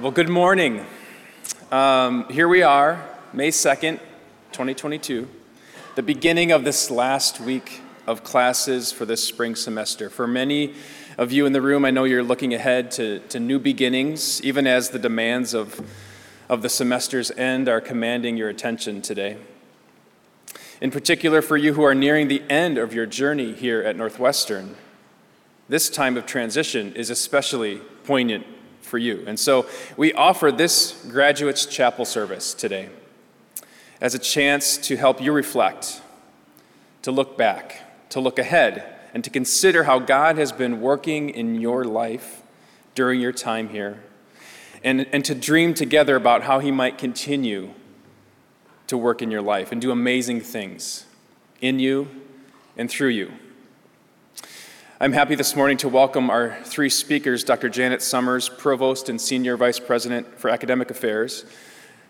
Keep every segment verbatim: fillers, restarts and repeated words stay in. Well, good morning. Um, here we are, May second, twenty twenty-two, the beginning of this last week of classes for this spring semester. For many of you in the room, I know you're looking ahead to, to new beginnings, even as the demands of, of the semester's end are commanding your attention today. In particular, for you who are nearing the end of your journey here at Northwestern, this time of transition is especially poignant for you. And so we offer this Graduates' Chapel service today as a chance to help you reflect, to look back, to look ahead, and to consider how God has been working in your life during your time here, and, and to dream together about how he might continue to work in your life and do amazing things in you and through you. I'm happy this morning to welcome our three speakers, Doctor Janet Summers, Provost and Senior Vice President for Academic Affairs,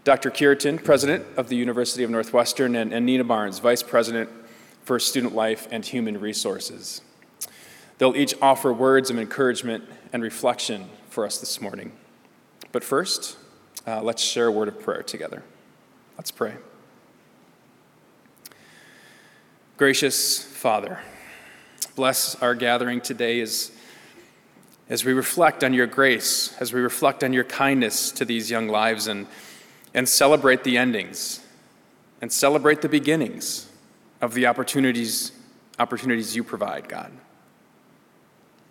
Doctor Curriton, President of the University of Northwestern, and, and Nina Barnes, Vice President for Student Life and Human Resources. They'll each offer words of encouragement and reflection for us this morning. But first, uh, let's share a word of prayer together. Let's pray. Gracious Father, bless our gathering today as, as we reflect on your grace, as we reflect on your kindness to these young lives and, and celebrate the endings and celebrate the beginnings of the opportunities, opportunities you provide, God.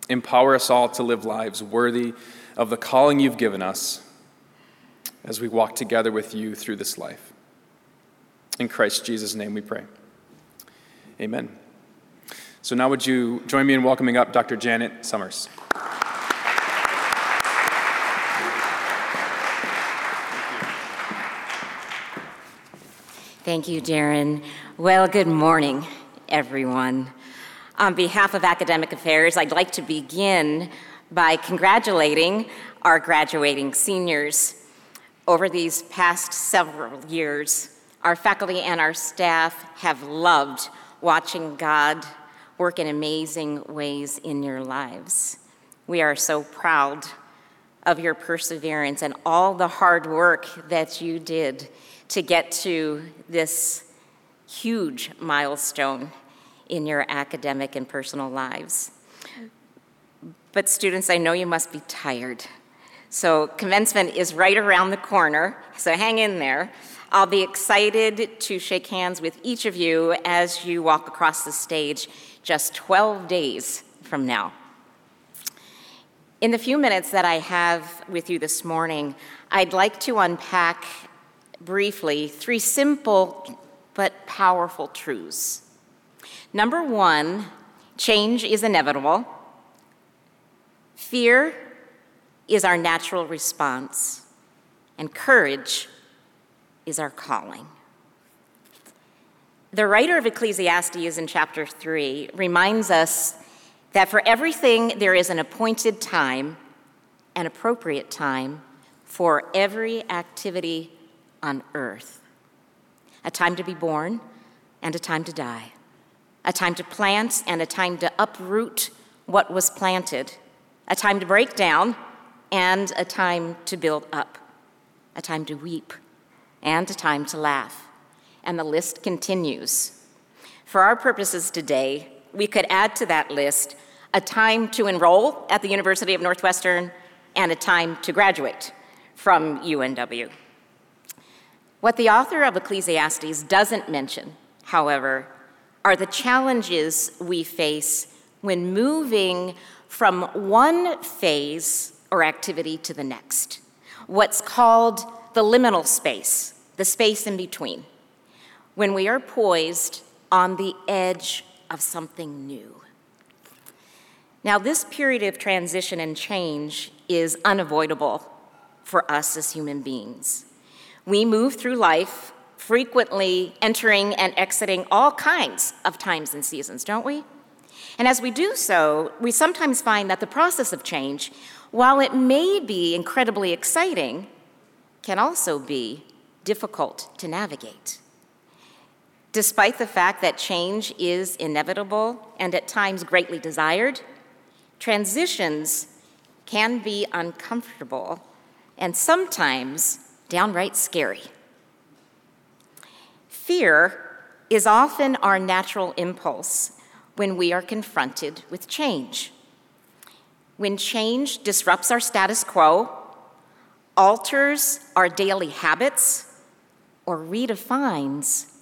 Empower us all to live lives worthy of the calling you've given us as we walk together with you through this life. In Christ Jesus' name we pray. Amen. So now would you join me in welcoming up Doctor Janet Summers. Thank you, Darren. Well, good morning, everyone. On behalf of Academic Affairs, I'd like to begin by congratulating our graduating seniors. Over these past several years, our faculty and our staff have loved watching God work in amazing ways in your lives. We are so proud of your perseverance and all the hard work that you did to get to this huge milestone in your academic and personal lives. But students, I know you must be tired. So commencement is right around the corner, so hang in there. I'll be excited to shake hands with each of you as you walk across the stage just twelve days from now. In the few minutes that I have with you this morning, I'd like to unpack briefly three simple but powerful truths. Number one, change is inevitable. Fear is our natural response, and courage is our calling. The writer of Ecclesiastes in chapter three reminds us that for everything there is an appointed time, an appropriate time, for every activity on earth. A time to be born and a time to die. A time to plant and a time to uproot what was planted. A time to break down and a time to build up, a time to weep, and a time to laugh. And the list continues. For our purposes today, we could add to that list a time to enroll at the University of Northwestern and a time to graduate from U N W. What the author of Ecclesiastes doesn't mention, however, are the challenges we face when moving from one phase or activity to the next, what's called the liminal space, the space in between, when we are poised on the edge of something new. Now, this period of transition and change is unavoidable for us as human beings. We move through life frequently entering and exiting all kinds of times and seasons, don't we? And as we do so, we sometimes find that the process of change, while it may be incredibly exciting, can also be difficult to navigate. Despite the fact that change is inevitable and at times greatly desired, transitions can be uncomfortable and sometimes downright scary. Fear is often our natural impulse when we are confronted with change. When change disrupts our status quo, alters our daily habits, or redefines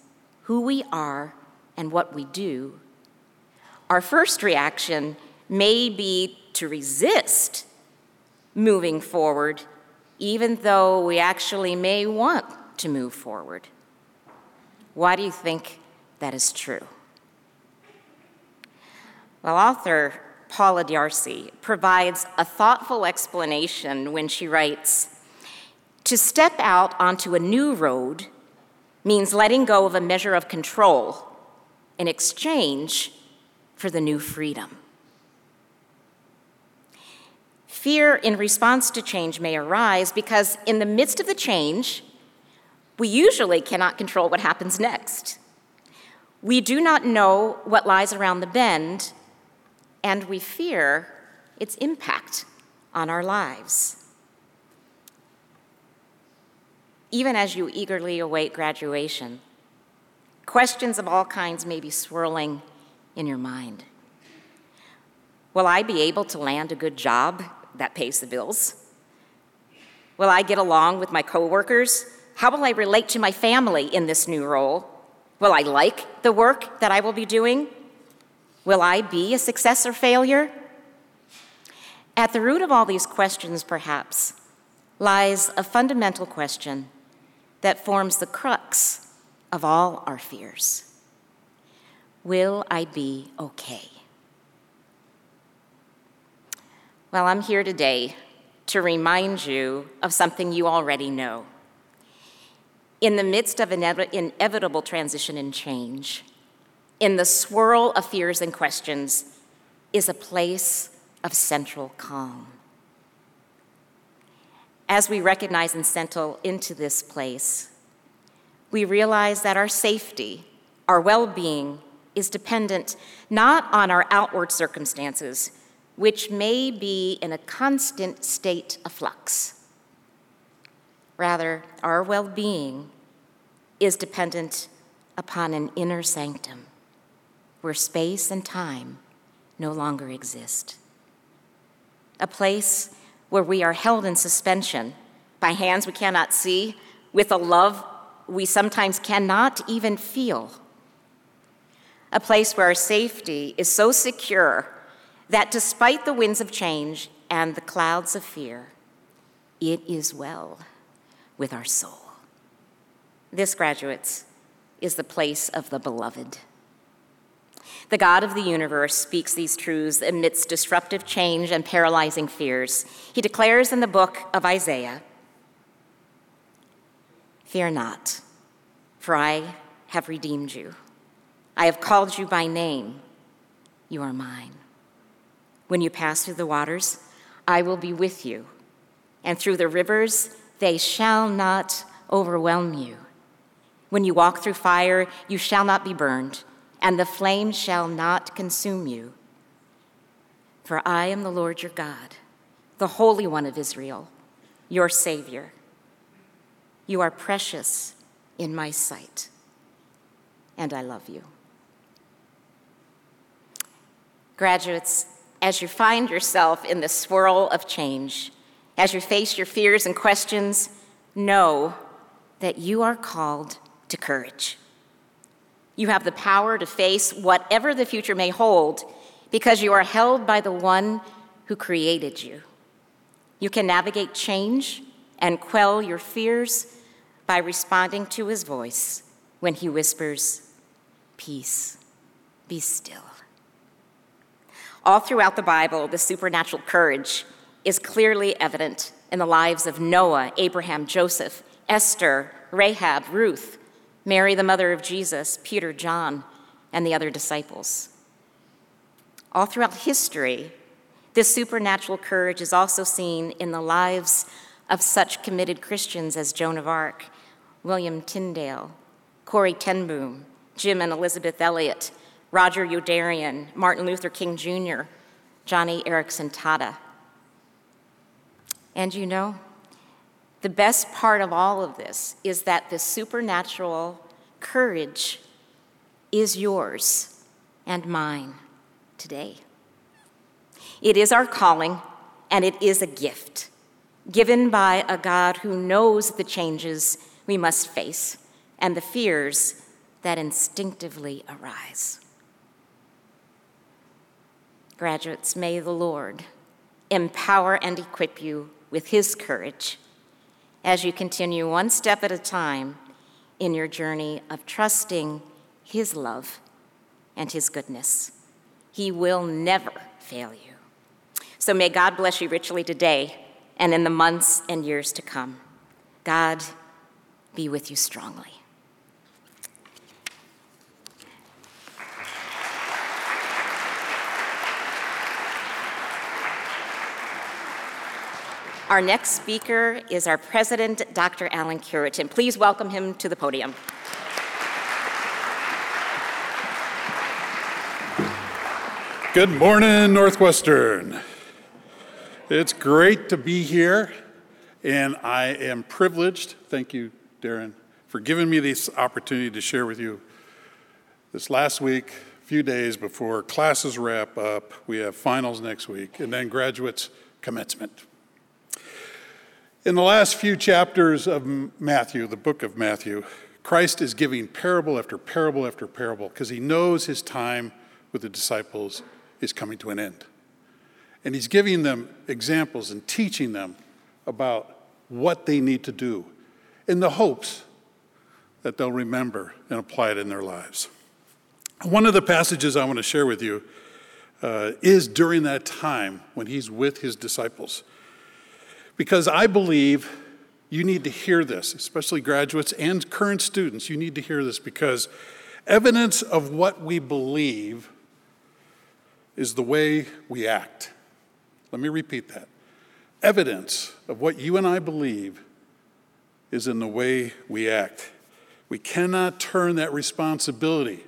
who we are and what we do, our first reaction may be to resist moving forward, even though we actually may want to move forward. Why do you think that is true? Well, author Paula D'Arcy provides a thoughtful explanation when she writes, "To step out onto a new road means letting go of a measure of control in exchange for the new freedom." Fear in response to change may arise because in the midst of the change, we usually cannot control what happens next. We do not know what lies around the bend, and we fear its impact on our lives. Even as you eagerly await graduation, questions of all kinds may be swirling in your mind. Will I be able to land a good job that pays the bills? Will I get along with my coworkers? How will I relate to my family in this new role? Will I like the work that I will be doing? Will I be a success or failure? At the root of all these questions, perhaps, lies a fundamental question that forms the crux of all our fears. Will I be okay? Well, I'm here today to remind you of something you already know. In the midst of inevitable transition and change, in the swirl of fears and questions, is a place of central calm. As we recognize and settle into this place, we realize that our safety, our well-being, is dependent not on our outward circumstances, which may be in a constant state of flux. Rather, our well-being is dependent upon an inner sanctum where space and time no longer exist. A place where we are held in suspension by hands we cannot see, with a love we sometimes cannot even feel. A place where our safety is so secure that despite the winds of change and the clouds of fear, it is well with our soul. This, graduates, is the place of the beloved. The God of the universe speaks these truths amidst disruptive change and paralyzing fears. He declares in the book of Isaiah, "Fear not, for I have redeemed you. I have called you by name. You are mine. When you pass through the waters, I will be with you, and through the rivers, they shall not overwhelm you. When you walk through fire, you shall not be burned, and the flame shall not consume you. For I am the Lord your God, the Holy One of Israel, your Savior. You are precious in my sight, and I love you." Graduates, as you find yourself in the swirl of change, as you face your fears and questions, know that you are called to courage. You have the power to face whatever the future may hold because you are held by the one who created you. You can navigate change and quell your fears by responding to his voice when he whispers, "Peace, be still." All throughout the Bible, the supernatural courage is clearly evident in the lives of Noah, Abraham, Joseph, Esther, Rahab, Ruth, Mary, the mother of Jesus, Peter, John, and the other disciples. All throughout history, this supernatural courage is also seen in the lives of such committed Christians as Joan of Arc, William Tyndale, Corrie ten Boom, Jim and Elizabeth Elliot, Roger Youderian, Martin Luther King Junior, Johnny Erickson Tada. And you know, The best part of all of this is that the supernatural courage is yours and mine today. It is our calling, and it is a gift given by a God who knows the changes we must face and the fears that instinctively arise. Graduates, may the Lord empower and equip you with his courage as you continue one step at a time in your journey of trusting his love and his goodness. He will never fail you. So may God bless you richly today and in the months and years to come. God be with you strongly. Our next speaker is our president, Doctor Alan Curriton. Please welcome him to the podium. Good morning, Northwestern. It's great to be here, and I am privileged, thank you, Darren, for giving me this opportunity to share with you. This last week, a few days before classes wrap up, we have finals next week, and then graduates commencement. In the last few chapters of Matthew, the book of Matthew, Christ is giving parable after parable after parable because he knows his time with the disciples is coming to an end. And he's giving them examples and teaching them about what they need to do in the hopes that they'll remember and apply it in their lives. One of the passages I want to share with you uh, is during that time when he's with his disciples. Because I believe you need to hear this, especially graduates and current students. You need to hear this because evidence of what we believe is the way we act. Let me repeat that. Evidence of what you and I believe is in the way we act. We cannot turn that responsibility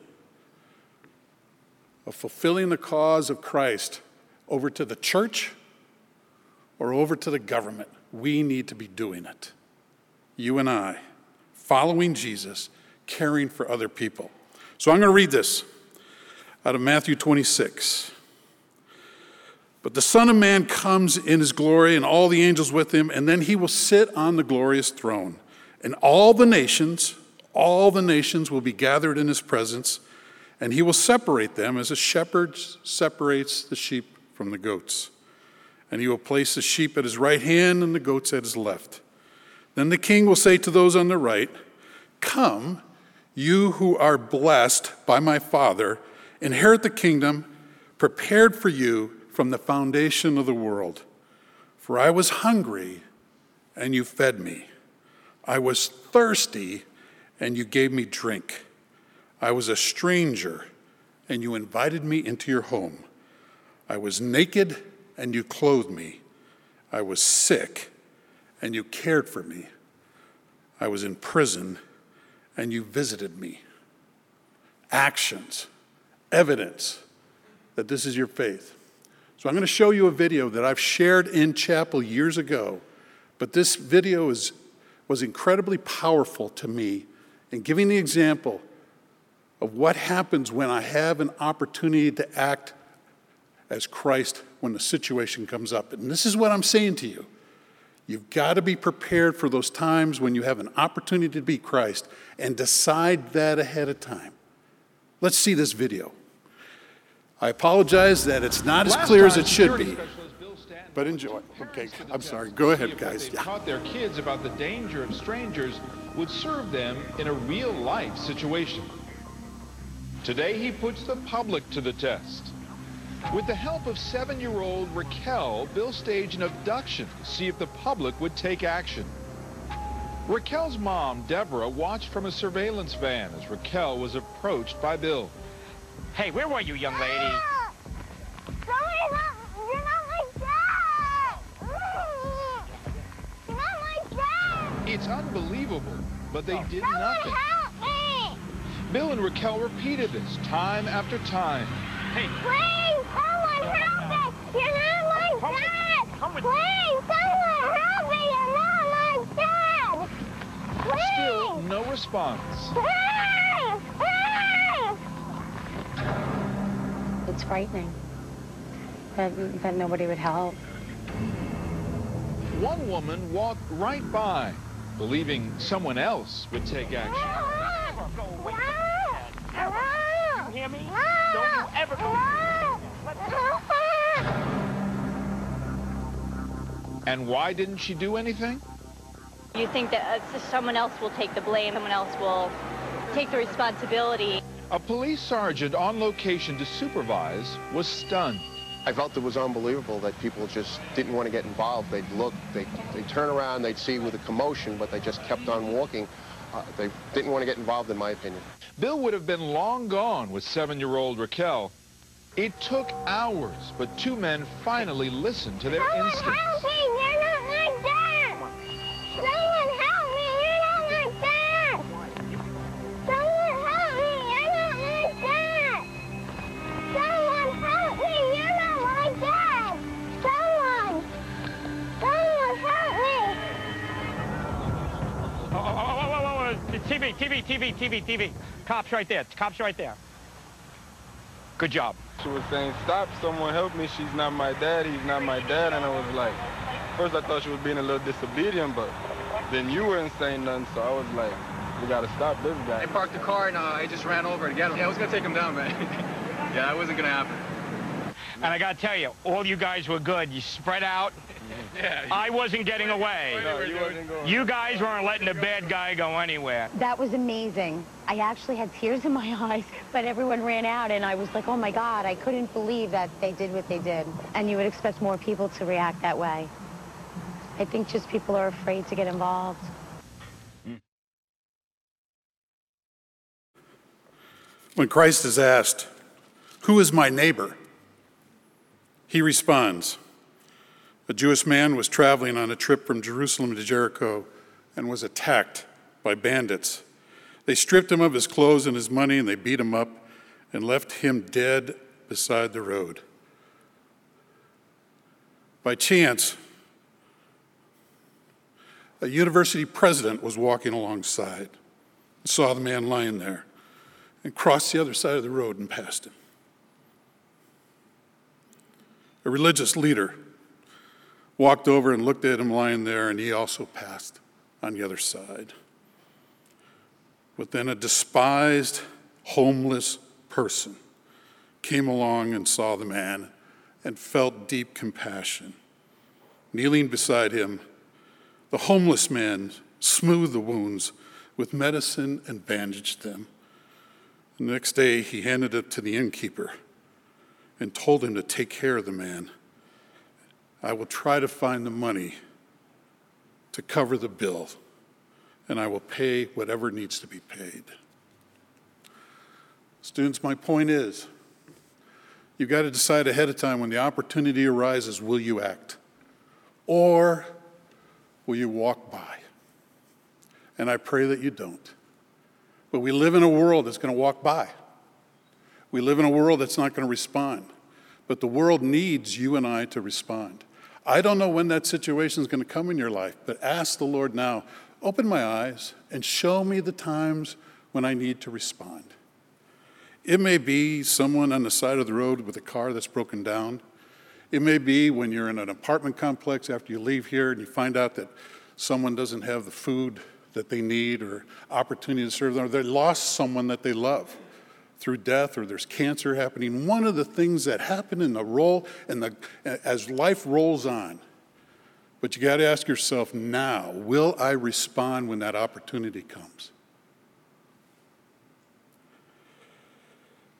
of fulfilling the cause of Christ over to the church or over to the government. We need to be doing it. You and I, following Jesus, caring for other people. So I'm going to read this out of Matthew twenty-six. But the Son of Man comes in his glory and all the angels with him, and then he will sit on the glorious throne. And all the nations, all the nations will be gathered in his presence, and he will separate them as a shepherd separates the sheep from the goats. And he will place the sheep at his right hand and the goats at his left. Then the king will say to those on the right, "Come, you who are blessed by my Father, inherit the kingdom prepared for you from the foundation of the world. For I was hungry, and you fed me. I was thirsty, and you gave me drink. I was a stranger, and you invited me into your home. I was naked, and you clothed me. I was sick, and you cared for me. I was in prison, and you visited me." Actions, evidence that this is your faith. So I'm going to show you a video that I've shared in chapel years ago, but this video is, was incredibly powerful to me in giving the example of what happens when I have an opportunity to act as Christ when the situation comes up. And this is what I'm saying to you. You've got to be prepared for those times when you have an opportunity to be Christ and decide that ahead of time. Let's see this video. I apologize that it's not as clear as it should be, but enjoy. Okay, I'm sorry. Go ahead, guys. Yeah. Taught their kids about the danger of strangers would serve them in a real life situation. Today, he puts the public to the test. With the help of seven-year-old Raquel, Bill staged an abduction to see if the public would take action. Raquel's mom, Deborah, watched from a surveillance van as Raquel was approached by Bill. "Hey, where were you, young lady?" "Ah! You're not, you're not my dad! You're not my dad!" It's unbelievable, but they did Someone nothing. Help me. Bill and Raquel repeated this time after time. "Hey. Please, someone help me! You're not like that! Please, someone help me! You're not like that!" no response. It's frightening that, that nobody would help. One woman walked right by, believing someone else would take action. Go away. You hear me? Don't you ever go away. Let's go. And why didn't she do anything? You think that uh, someone else will take the blame, someone else will take the responsibility. A police sergeant on location to supervise was stunned. I felt it was unbelievable that people just didn't want to get involved. They'd look, they'd, they'd turn around, they'd see with a commotion, but they just kept on walking. Uh, they didn't want to get involved, in my opinion. Bill would have been long gone with seven-year-old Raquel. It took hours, but two men finally listened to their instincts. Someone help me, you're not my dad! Someone help me, you're not my dad! Someone help me, you're not my dad! Someone help me, you're not my dad! Someone! Someone help me! Oh, oh, oh, oh, oh, oh. T V, T V, T V, T V, T V. Cops right there, cops right there. Good job. She was saying, stop, someone help me, she's not my dad, he's not my dad. And I was like, first I thought she was being a little disobedient, but then you weren't saying nothing, so I was like, we gotta stop this guy. I parked the car and uh, I just ran over to get him. Yeah, I was gonna take him down, man. Yeah, that wasn't gonna happen. And I gotta tell you, all you guys were good. You spread out. Yeah, you, I wasn't getting away. No, you, wasn't going. You guys weren't letting the bad guy go anywhere. That was amazing. I actually had tears in my eyes, but everyone ran out, and I was like, oh, my God, I couldn't believe that they did what they did. And you would expect more people to react that way. I think just people are afraid to get involved. When Christ is asked, who is my neighbor? He responds, a Jewish man was traveling on a trip from Jerusalem to Jericho and was attacked by bandits. They stripped him of his clothes and his money, and they beat him up and left him dead beside the road. By chance, a university president was walking alongside and saw the man lying there and crossed the other side of the road and passed him. A religious leader walked over and looked at him lying there, and he also passed on the other side. But then a despised, homeless person came along and saw the man and felt deep compassion. Kneeling beside him, the homeless man smoothed the wounds with medicine and bandaged them. The next day, he handed it to the innkeeper and told him to take care of the man. I will try to find the money to cover the bill, and I will pay whatever needs to be paid. Students, my point is, you've got to decide ahead of time when the opportunity arises, will you act? Or will you walk by? And I pray that you don't. But we live in a world that's going to walk by. We live in a world that's not going to respond. But the world needs you and I to respond. I don't know when that situation is going to come in your life, but ask the Lord now, open my eyes and show me the times when I need to respond. It may be someone on the side of the road with a car that's broken down. It may be when you're in an apartment complex after you leave here and you find out that someone doesn't have the food that they need or opportunity to serve them, or they lost someone that they love through death, or there's cancer happening. One of the things that happen in the role and the as life rolls on, but you got to ask yourself now, will I respond when that opportunity comes?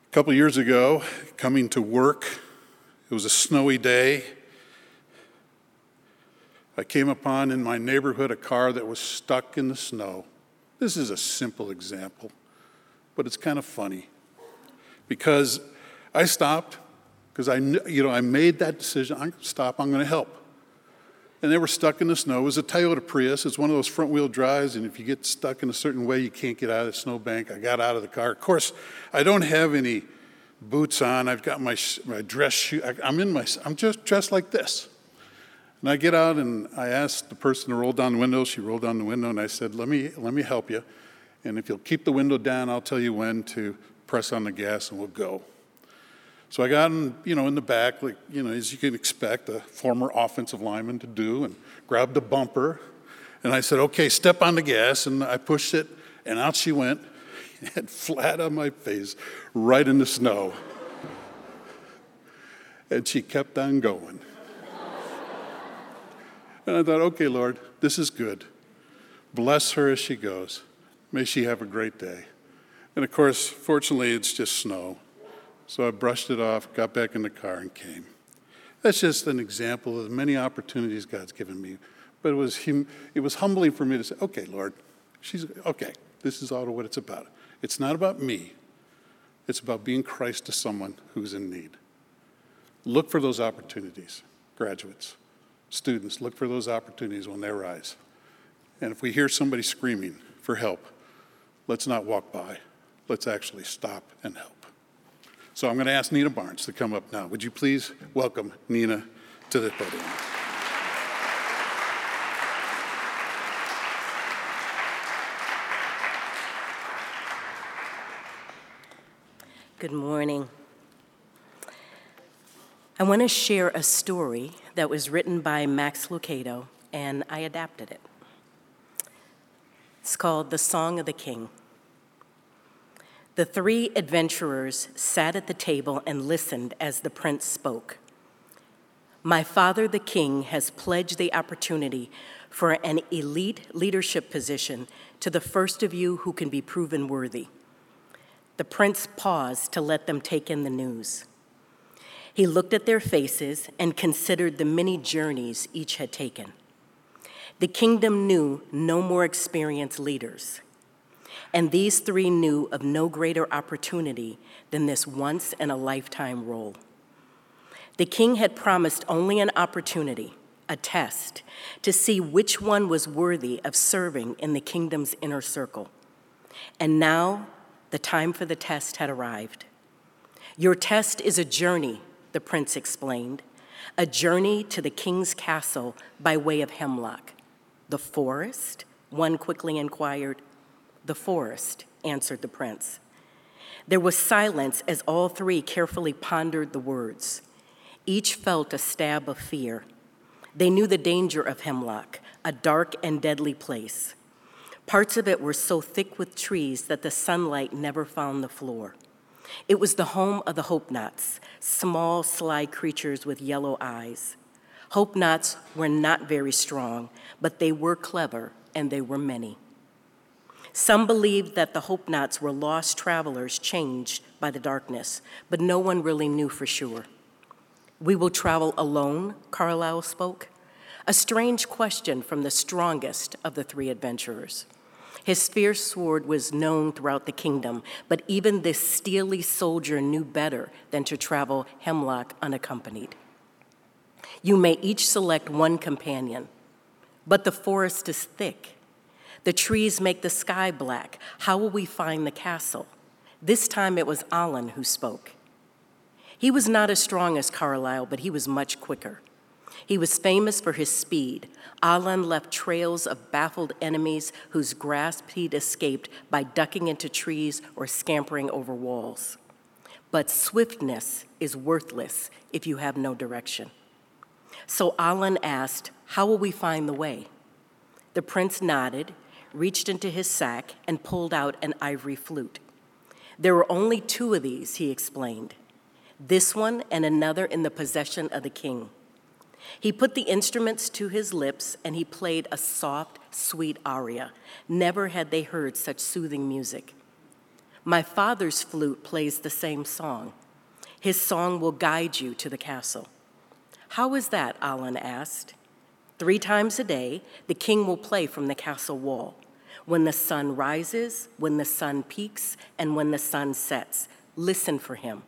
A couple years ago, coming to work, it was a snowy day. I came upon in my neighborhood a car that was stuck in the snow. This is a simple example, but it's kind of funny. Because I stopped, because I, you know, I made that decision. I'm going to stop. I'm going to help. And they were stuck in the snow. It was a Toyota Prius. It's one of those front-wheel drives, and if you get stuck in a certain way, you can't get out of the snowbank. I got out of the car. Of course, I don't have any boots on. I've got my my dress shoe. I, I'm in my. I'm just dressed like this. And I get out, and I asked the person to roll down the window. She rolled down the window, and I said, "Let me let me help you." And if you'll keep the window down, I'll tell you when to press on the gas and we'll go. So I got in, you know, in the back, like, you know, as you can expect a former offensive lineman to do, and grabbed the bumper. And I said, okay, step on the gas. And I pushed it, and out she went, and flat on my face, right in the snow. And she kept on going. And I thought, okay, Lord, this is good. Bless her as she goes. May she have a great day. And of course, fortunately, it's just snow. So I brushed it off, got back in the car, and came. That's just an example of the many opportunities God's given me. But it was hum- it was humbling for me to say, okay, Lord, she's okay. This is all what it's about. It's not about me. It's about being Christ to someone who's in need. Look for those opportunities, graduates, students. Look for those opportunities when they arise. And if we hear somebody screaming for help, let's not walk by. Let's actually stop and help. So I'm going to ask Nina Barnes to come up now. Would you please welcome Nina to the podium? Good morning. I want to share a story that was written by Max Lucado, and I adapted it. It's called The Song of the King. The three adventurers sat at the table and listened as the prince spoke. My father, the king, has pledged the opportunity for an elite leadership position to the first of you who can be proven worthy. The prince paused to let them take in the news. He looked at their faces and considered the many journeys each had taken. The kingdom knew no more experienced leaders. And these three knew of no greater opportunity than this once-in-a-lifetime role. The king had promised only an opportunity, a test, to see which one was worthy of serving in the kingdom's inner circle. And now, the time for the test had arrived. Your test is a journey, the prince explained, a journey to the king's castle by way of Hemlock. The forest? One quickly inquired. The forest, answered the prince. There was silence as all three carefully pondered the words. Each felt a stab of fear. They knew the danger of Hemlock, a dark and deadly place. Parts of it were so thick with trees that the sunlight never found the floor. It was the home of the hopeknots, small, sly creatures with yellow eyes. Hopeknots were not very strong, but they were clever, and they were many. Some believed that the hopeknots were lost travelers changed by the darkness, but no one really knew for sure. We will travel alone, Carlyle spoke, a strange question from the strongest of the three adventurers. His fierce sword was known throughout the kingdom, but even this steely soldier knew better than to travel Hemlock unaccompanied. You may each select one companion, but the forest is thick. The trees make the sky black. How will we find the castle? This time it was Alan who spoke. He was not as strong as Carlyle, but he was much quicker. He was famous for his speed. Alan left trails of baffled enemies whose grasp he'd escaped by ducking into trees or scampering over walls. But swiftness is worthless if you have no direction. So Alan asked, "How will we find the way?" The prince nodded, reached into his sack, and pulled out an ivory flute. There were only two of these, he explained, this one and another in the possession of the king. He put the instruments to his lips, and he played a soft, sweet aria. Never had they heard such soothing music. My father's flute plays the same song. His song will guide you to the castle. How is that? Alan asked. Three times a day, the king will play from the castle wall. When the sun rises, when the sun peaks, and when the sun sets, listen for him.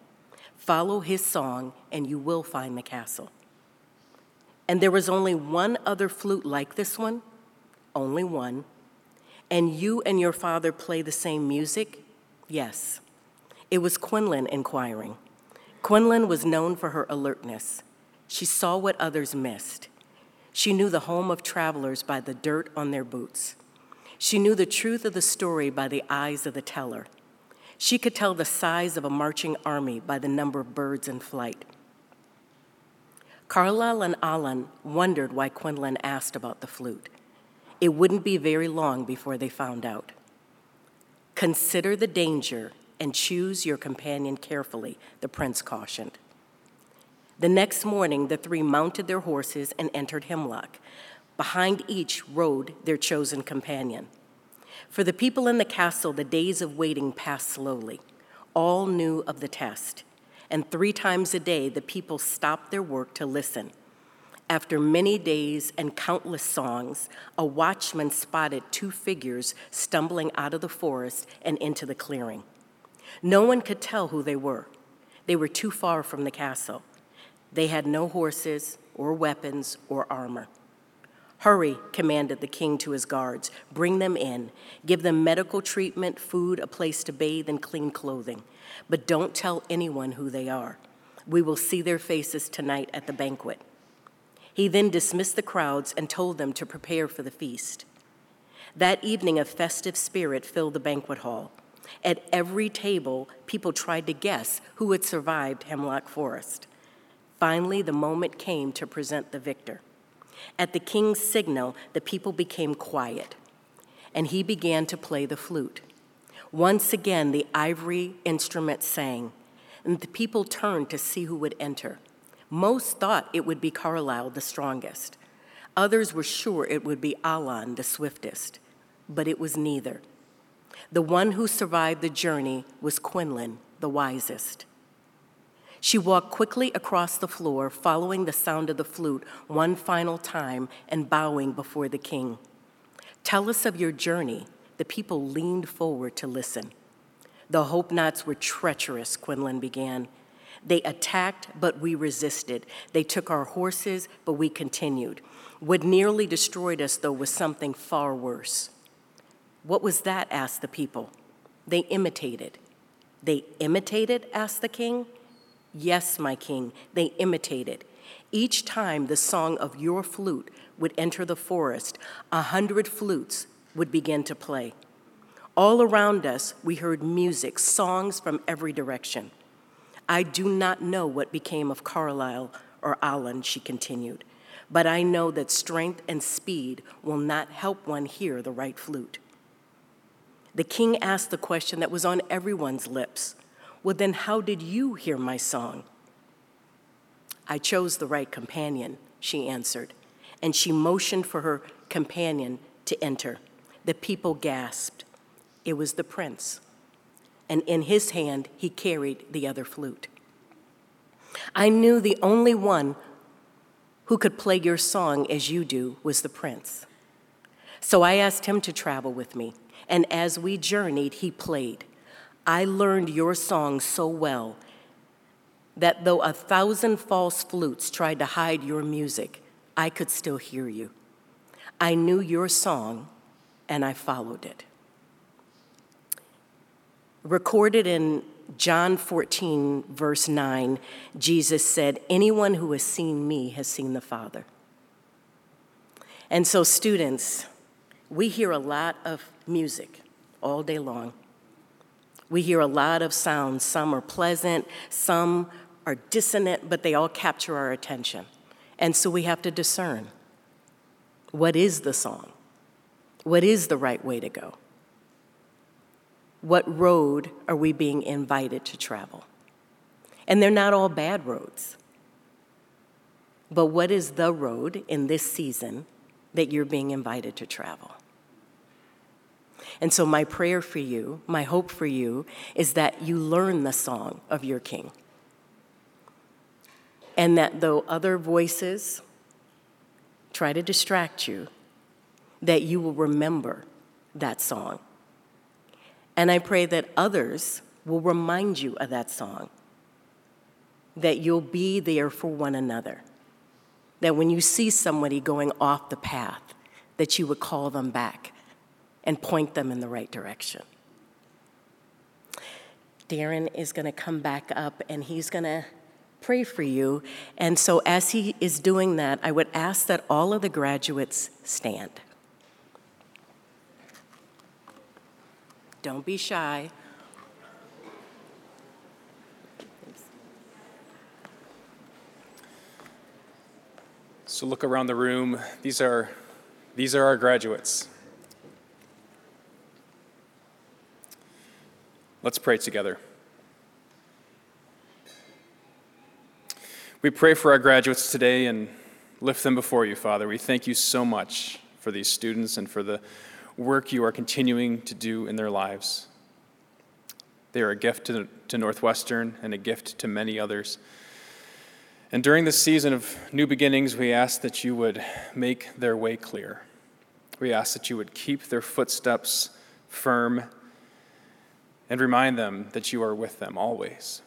Follow his song, and you will find the castle. And there was only one other flute like this one, only one. And you and your father play the same music? Yes. It was Quinlan inquiring. Quinlan was known for her alertness. She saw what others missed. She knew the home of travelers by the dirt on their boots. She knew the truth of the story by the eyes of the teller. She could tell the size of a marching army by the number of birds in flight. Carlyle and Allen wondered why Quinlan asked about the flute. It wouldn't be very long before they found out. Consider the danger and choose your companion carefully, the prince cautioned. The next morning, the three mounted their horses and entered Hemlock. Behind each rode their chosen companion. For the people in the castle, the days of waiting passed slowly. All knew of the test, and three times a day, the people stopped their work to listen. After many days and countless songs, a watchman spotted two figures stumbling out of the forest and into the clearing. No one could tell who they were. They were too far from the castle. They had no horses or weapons or armor. "Hurry," commanded the king to his guards. "Bring them in. Give them medical treatment, food, a place to bathe, and clean clothing. But don't tell anyone who they are. We will see their faces tonight at the banquet." He then dismissed the crowds and told them to prepare for the feast. That evening, a festive spirit filled the banquet hall. At every table, people tried to guess who had survived Hemlock Forest. Finally, the moment came to present the victor. At the king's signal, the people became quiet, and he began to play the flute. Once again, the ivory instrument sang, and the people turned to see who would enter. Most thought it would be Carlyle, the strongest. Others were sure it would be Allan, the swiftest, but it was neither. The one who survived the journey was Quinlan, the wisest. She walked quickly across the floor, following the sound of the flute one final time and bowing before the king. "Tell us of your journey." The people leaned forward to listen. "The Hope Knots were treacherous," Quinlan began. "They attacked, but we resisted. They took our horses, but we continued. What nearly destroyed us, though, was something far worse." "What was that?" asked the people. "They imitated." "They imitated?" asked the king. "Yes, my king, they imitated. Each time the song of your flute would enter the forest, a hundred flutes would begin to play. All around us, we heard music, songs from every direction." "I do not know what became of Carlyle or Allen," she continued, "but I know that strength and speed will not help one hear the right flute." The king asked the question that was on everyone's lips. "Well, then how did you hear my song?" "I chose the right companion," she answered, and she motioned for her companion to enter. The people gasped. It was the prince, and in his hand he carried the other flute. "I knew the only one who could play your song as you do was the prince. So I asked him to travel with me, and as we journeyed, he played. I learned your song so well that though a thousand false flutes tried to hide your music, I could still hear you. I knew your song, and I followed it." Recorded in John fourteen, verse nine, Jesus said, "Anyone who has seen me has seen the Father." And so, students, we hear a lot of music all day long. We hear a lot of sounds. Some are pleasant, some are dissonant, but they all capture our attention. And so we have to discern. What is the song? What is the right way to go? What road are we being invited to travel? And they're not all bad roads. But what is the road in this season that you're being invited to travel? And so my prayer for you, my hope for you, is that you learn the song of your King. And that though other voices try to distract you, that you will remember that song. And I pray that others will remind you of that song, that you'll be there for one another, that when you see somebody going off the path, that you would call them back and point them in the right direction. Darren is going to come back up, and he's going to pray for you. And so as he is doing that, I would ask that all of the graduates stand. Don't be shy. So look around the room. These are, these are our graduates. Let's pray together. We pray for our graduates today and lift them before you, Father. We thank you so much for these students and for the work you are continuing to do in their lives. They are a gift to, to Northwestern and a gift to many others. And during this season of new beginnings, we ask that you would make their way clear. We ask that you would keep their footsteps firm and remind them that you are with them always.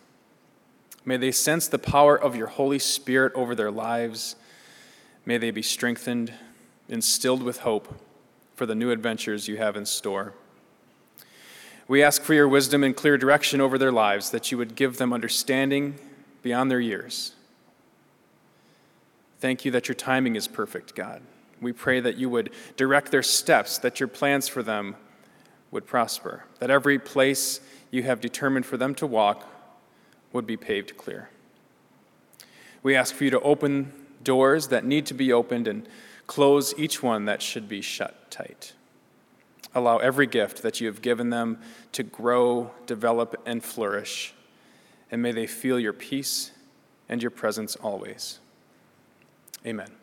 May they sense the power of your Holy Spirit over their lives. May they be strengthened, instilled with hope for the new adventures you have in store. We ask for your wisdom and clear direction over their lives, that you would give them understanding beyond their years. Thank you that your timing is perfect, God. We pray that you would direct their steps, that your plans for them would prosper, that every place you have determined for them to walk would be paved clear. We ask for you to open doors that need to be opened and close each one that should be shut tight. Allow every gift that you have given them to grow, develop, and flourish, and may they feel your peace and your presence always. Amen.